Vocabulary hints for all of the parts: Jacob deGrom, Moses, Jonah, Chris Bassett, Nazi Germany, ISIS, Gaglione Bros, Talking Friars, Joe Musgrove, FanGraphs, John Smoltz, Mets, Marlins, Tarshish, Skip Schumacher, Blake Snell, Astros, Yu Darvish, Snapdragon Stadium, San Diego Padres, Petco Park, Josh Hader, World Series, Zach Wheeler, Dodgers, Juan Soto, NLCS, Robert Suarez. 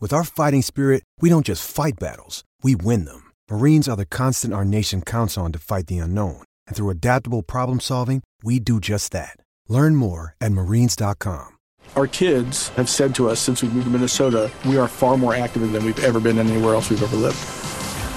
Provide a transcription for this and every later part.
With our fighting spirit, we don't just fight battles, we win them. Marines are the constant our nation counts on to fight the unknown. And through adaptable problem solving, we do just that. Learn more at marines.com. Our kids have said to us since we moved to Minnesota, we are far more active than we've ever been anywhere else we've ever lived.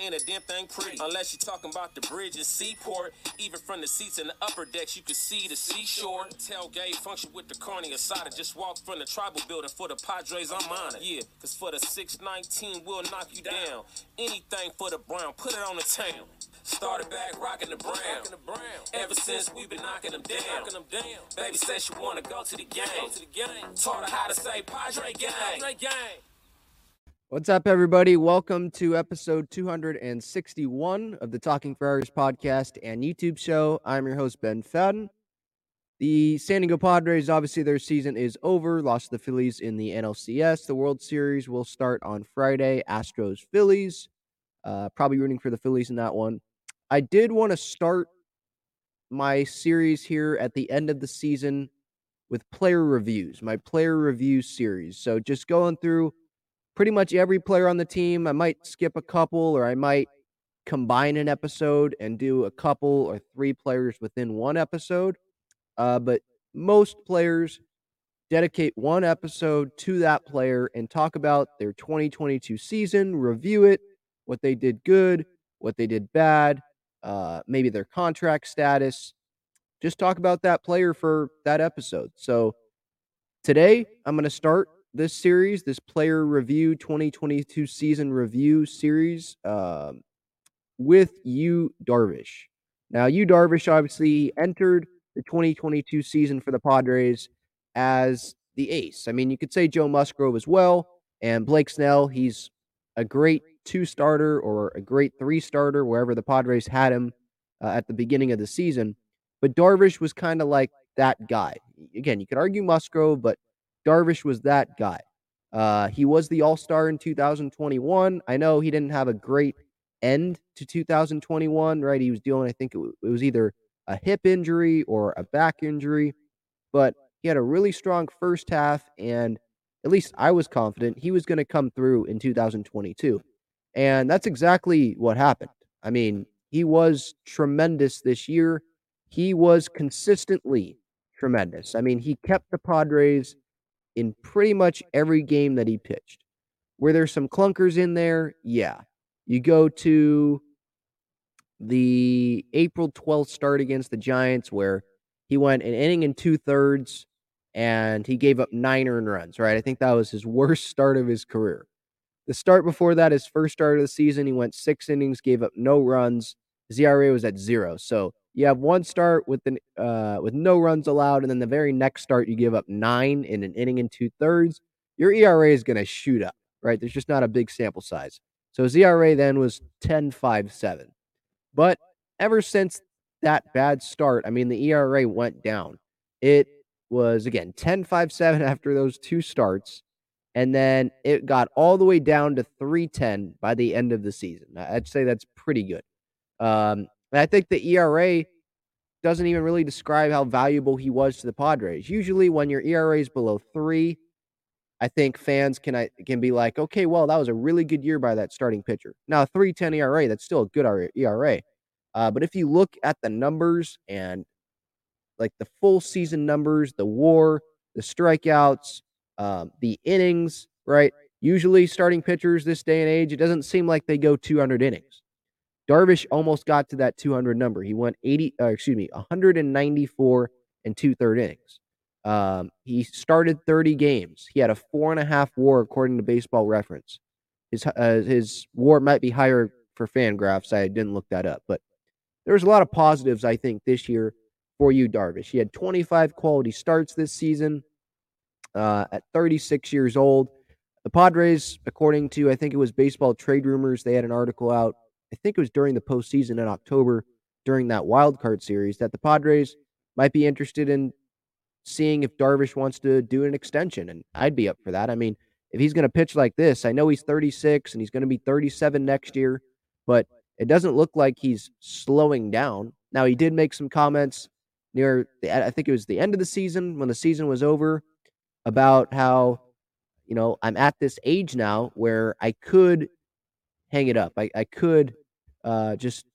Ain't a damn thing pretty unless you're talking about the bridge and seaport. Even from the seats in the upper decks, you can see the seashore. Tailgate function with the carne asada. Just walk from the tribal building for the Padres. I'm on it. Yeah, because for the 619, we'll knock you down. Anything for the brown, put it on the town. Started back rocking the brown. Ever since we've been knocking them down. Baby said she want to go to the game. Taught her how to say Padre gang. What's up, everybody? Welcome to episode 261 of the Talking Friars podcast and YouTube show. I'm your host, Ben Fadden. The San Diego Padres, obviously their season is over. Lost to the Phillies in the NLCS. The World Series will start on Friday. Astros, Phillies. Probably rooting for the Phillies in that one. I did want to start my series here at the end of the season with player reviews, my player review series. So just going through pretty much every player on the team. I might skip a couple, or I might combine an episode and do a couple or three players within one episode. But most players dedicate one episode to that player and talk about their 2022 season, review it, what they did good, what they did bad, maybe their contract status. Just talk about that player for that episode. So today I'm going to start this series, this player review 2022 season review series with Yu Darvish. Now, Yu Darvish obviously entered the 2022 season for the Padres as the ace. I mean, you could say Joe Musgrove as well, and Blake Snell. He's a great two-starter or a great three-starter, wherever the Padres had him at the beginning of the season. But Darvish was kind of like that guy. Again, you could argue Musgrove, but Darvish was that guy. He was the All-Star in 2021. I know he didn't have a great end to 2021, right? He was dealing, I think it was either a hip injury or a back injury, but he had a really strong first half, and at least I was confident he was going to come through in 2022. And that's exactly what happened. I mean, he was tremendous this year. He was consistently tremendous. I mean, he kept the Padres in pretty much every game that he pitched. Were there some clunkers in there? Yeah. You go to the April 12th start against the Giants where he went an inning and 2/3 and he gave up 9 earned runs, right? I think that was his worst start of his career. The start before that, his first start of the season, he went 6 innings, gave up no runs. His ERA was at 0. So you have one start with no runs allowed, and then the very next start you give up 9 in an inning and 2/3. Your ERA is going to shoot up, right? There's just not a big sample size. So his ERA then was 10.57. But ever since that bad start, I mean, the ERA went down. It was, again, 10.57 after those two starts. And then it got all the way down to 3.10 by the end of the season. I'd say that's pretty good. And I think the ERA doesn't even really describe how valuable he was to the Padres. Usually when your ERA is below 3, I think fans can be like, okay, well, that was a really good year by that starting pitcher. Now, a 3.10 ERA, that's still a good ERA. But if you look at the numbers and like the full season numbers, the WAR, the strikeouts, the innings, right? Usually starting pitchers this day and age, it doesn't seem like they go 200 innings. Darvish almost got to that 200 number. He went 194 and 2/3 innings. He started 30 games. He had a 4.5 WAR according to Baseball Reference. His WAR might be higher for FanGraphs. I didn't look that up, but there was a lot of positives, I think, this year for Yu Darvish. He had 25 quality starts this season. At 36 years old, the Padres, according to, I think it was Baseball Trade Rumors, they had an article out, I think it was during the postseason in October, during that wild card series, that the Padres might be interested in seeing if Darvish wants to do an extension, and I'd be up for that. I mean, if he's going to pitch like this, I know he's 36 and he's going to be 37 next year, but it doesn't look like he's slowing down. Now, he did make some comments near, I think it was the end of the season, when the season was over, about how, you know, I'm at this age now where I could hang it up. I could just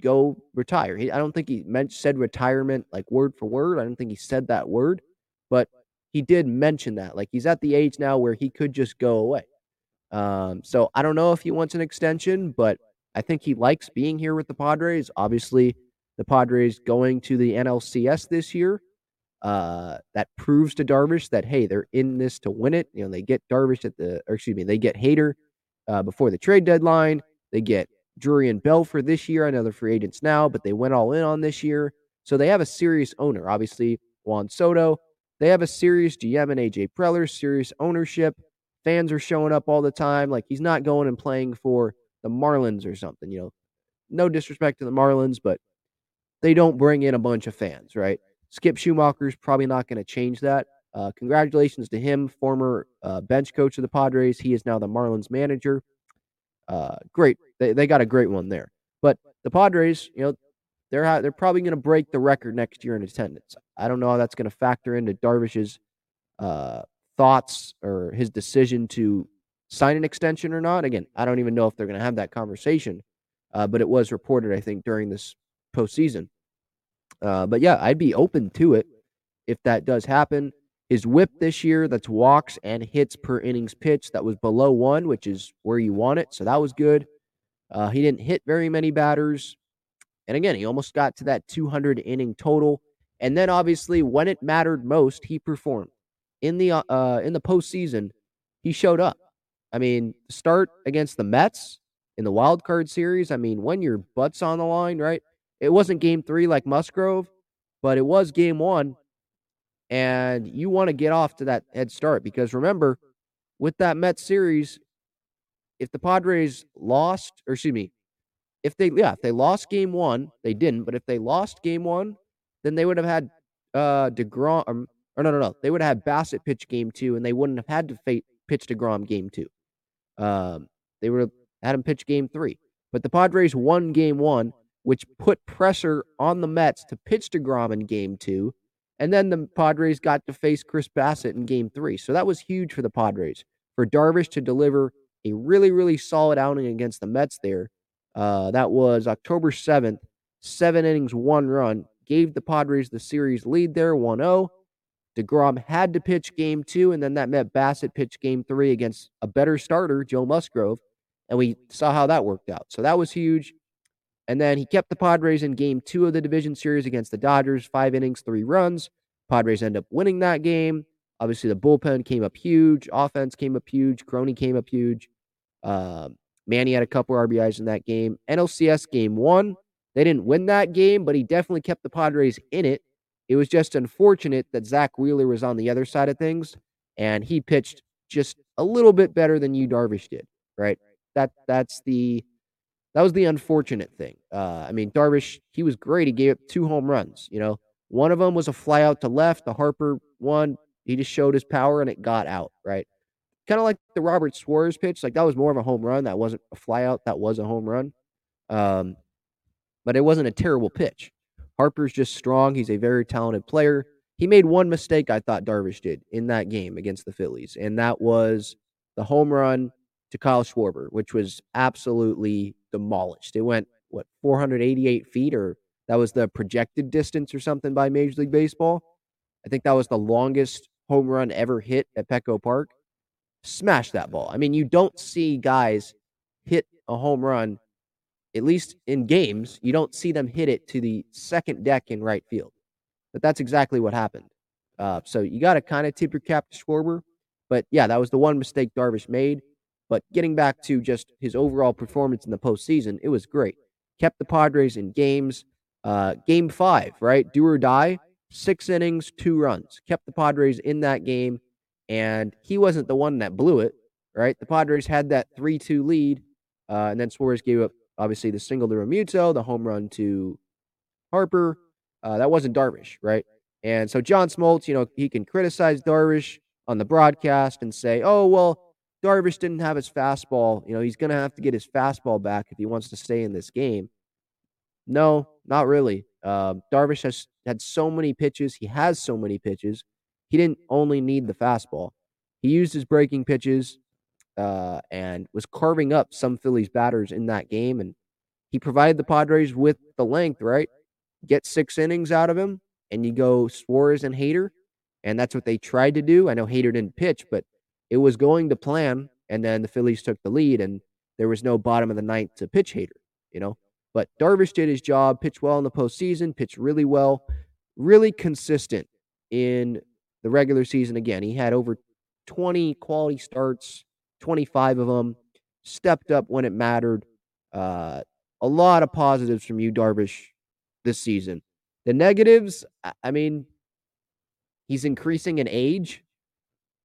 go retire. I don't think he said retirement like word for word. I don't think he said that word, but he did mention that. Like, he's at the age now where he could just go away. So I don't know if he wants an extension, but I think he likes being here with the Padres. Obviously, the Padres going to the NLCS this year. That proves to Darvish that, hey, they're in this to win it. You know, they get Darvish they get Hader before the trade deadline. They get Drury and Bell for this year. I know they're free agents now, but they went all in on this year. So they have a serious owner, obviously Juan Soto. They have a serious GM and AJ Preller, serious ownership. Fans are showing up all the time. Like, he's not going and playing for the Marlins or something, you know, no disrespect to the Marlins, but they don't bring in a bunch of fans, right? Skip Schumacher is probably not going to change that. Congratulations to him, former bench coach of the Padres. He is now the Marlins manager. Great. They got a great one there. But the Padres, you know, they're probably going to break the record next year in attendance. I don't know how that's going to factor into Darvish's thoughts or his decision to sign an extension or not. Again, I don't even know if they're going to have that conversation, but it was reported, I think, during this postseason. But yeah, I'd be open to it if that does happen. His whip this year, that's walks and hits per innings pitched, that was below 1, which is where you want it. So that was good. He didn't hit very many batters. And again, he almost got to that 200 inning total. And then obviously when it mattered most, he performed. In the postseason, he showed up. I mean, start against the Mets in the wild card series. I mean, when your butt's on the line, right? It wasn't game 3 like Musgrove, but it was game 1, and you want to get off to that head start because, remember, with that Mets series, if the Padres lost, or excuse me, if they lost game 1, they didn't, but if they lost game 1, then they would have had DeGrom, they would have had Bassett pitch game 2, and they wouldn't have had to pitch DeGrom game 2. They would have had him pitch game 3, but the Padres won game 1, which put pressure on the Mets to pitch DeGrom in game 2. And then the Padres got to face Chris Bassett in game 3. So that was huge for the Padres, for Darvish to deliver a really, really solid outing against the Mets there. That was October 7th, 7 innings, 1 run, gave the Padres the series lead there, 1-0. DeGrom had to pitch game 2, and then that meant Bassett pitched game 3 against a better starter, Joe Musgrove, and we saw how that worked out. So that was huge. And then he kept the Padres in game 2 of the division series against the Dodgers, 5 innings, 3 runs. Padres end up winning that game. Obviously, the bullpen came up huge. Offense came up huge. Crony came up huge. Manny had a couple RBIs in that game. NLCS game 1. They didn't win that game, but he definitely kept the Padres in it. It was just unfortunate that Zach Wheeler was on the other side of things, and he pitched just a little bit better than Yu Darvish did, right? That was the unfortunate thing. I mean, Darvish, he was great. He gave up 2 home runs, you know. One of them was a fly out to left. The Harper one, he just showed his power and it got out, right? Kind of like the Robert Suarez pitch. Like, that was more of a home run. That wasn't a fly out. That was a home run. But it wasn't a terrible pitch. Harper's just strong. He's a very talented player. He made one mistake, I thought Darvish did, in that game against the Phillies, and that was the home run to Kyle Schwarber, which was absolutely demolished. It went, 488 feet, or that was the projected distance or something by Major League Baseball. I think that was the longest home run ever hit at Petco Park. Smash that ball. I mean, you don't see guys hit a home run, at least in games, you don't see them hit it to the second deck in right field. But that's exactly what happened. So you got to kind of tip your cap to Schwarber. But yeah, that was the one mistake Darvish made. But getting back to just his overall performance in the postseason, it was great. Kept the Padres in games. Game 5, right? Do or die. 6 innings, 2 runs. Kept the Padres in that game. And he wasn't the one that blew it, right? The Padres had that 3-2 lead. And then Suarez gave up, obviously, the single to Realmuto, the home run to Harper. That wasn't Darvish, right? And so John Smoltz, you know, he can criticize Darvish on the broadcast and say, oh, well, Darvish didn't have his fastball. You know, he's going to have to get his fastball back if he wants to stay in this game. No, not really. Darvish has had so many pitches. He has so many pitches. He didn't only need the fastball. He used his breaking pitches and was carving up some Phillies batters in that game. And he provided the Padres with the length, right? Get 6 innings out of him, and you go Suarez and Hader. And that's what they tried to do. I know Hader didn't pitch, but it was going to plan. And then the Phillies took the lead, and there was no bottom of the ninth to pitch Hader, you know. But Darvish did his job, pitched well in the postseason, pitched really well, really consistent in the regular season. Again, he had over 20 quality starts, 25 of them, stepped up when it mattered. A lot of positives from Yu Darvish this season. The negatives, I mean, he's increasing in age.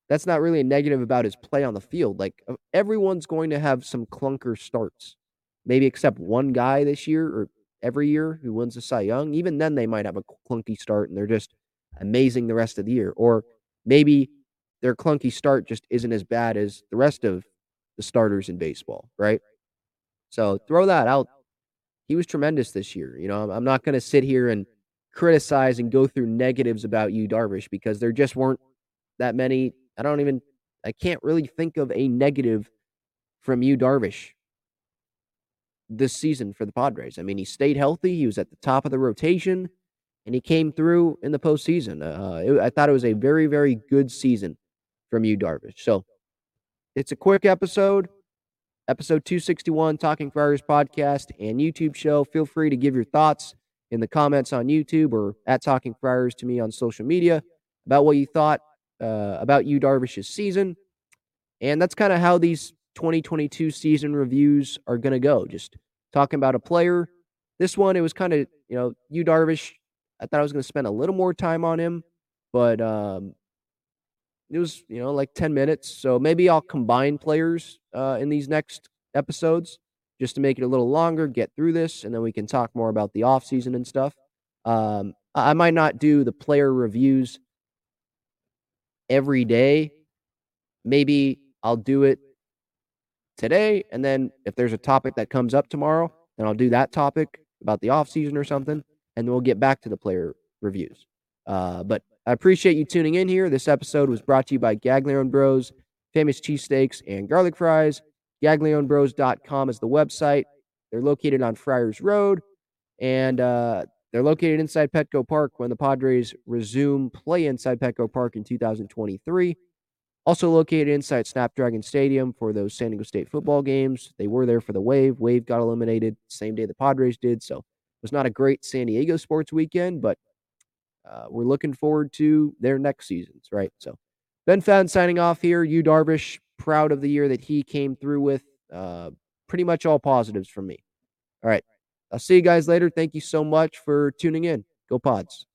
That's not really a negative about his play on the field. Like, everyone's going to have some clunker starts, maybe except one guy this year or every year who wins the Cy Young. Even then, they might have a clunky start, and they're just amazing the rest of the year. Or maybe their clunky start just isn't as bad as the rest of the starters in baseball, right? So throw that out. He was tremendous this year. You know, I'm not going to sit here and criticize and go through negatives about Yu Darvish because there just weren't that many. I can't really think of a negative from Yu Darvish this season for the Padres. I mean, he stayed healthy. He was at the top of the rotation. And he came through in the postseason. I thought it was a very, very good season from Yu Darvish. So it's a quick episode, episode 261, Talking Friars podcast and YouTube show. Feel free to give your thoughts in the comments on YouTube or at Talking Friars to me on social media about what you thought about Yu Darvish's season. And that's kind of how these 2022 season reviews are going to go. Just talking about a player. This one, it was kind of, you know, Yu Darvish. I thought I was going to spend a little more time on him, but it was, you know, like 10 minutes. So maybe I'll combine players in these next episodes just to make it a little longer, get through this, and then we can talk more about the offseason and stuff. I might not do the player reviews every day. Maybe I'll do it today, and then if there's a topic that comes up tomorrow, then I'll do that topic about the offseason or something. And we'll get back to the player reviews. But I appreciate you tuning in here. This episode was brought to you by Gaglione Bros, famous cheesesteaks and garlic fries. GaglioneBros.com is the website. They're located on Friars Road, and they're located inside Petco Park when the Padres resume play inside Petco Park in 2023. Also located inside Snapdragon Stadium for those San Diego State football games. They were there for the Wave. Wave got eliminated same day the Padres did, so it was not a great San Diego sports weekend, but we're looking forward to their next seasons, right? So Ben Fadden signing off here. Yu Darvish, proud of the year that he came through with. Pretty much all positives from me. All right. I'll see you guys later. Thank you so much for tuning in. Go Pods.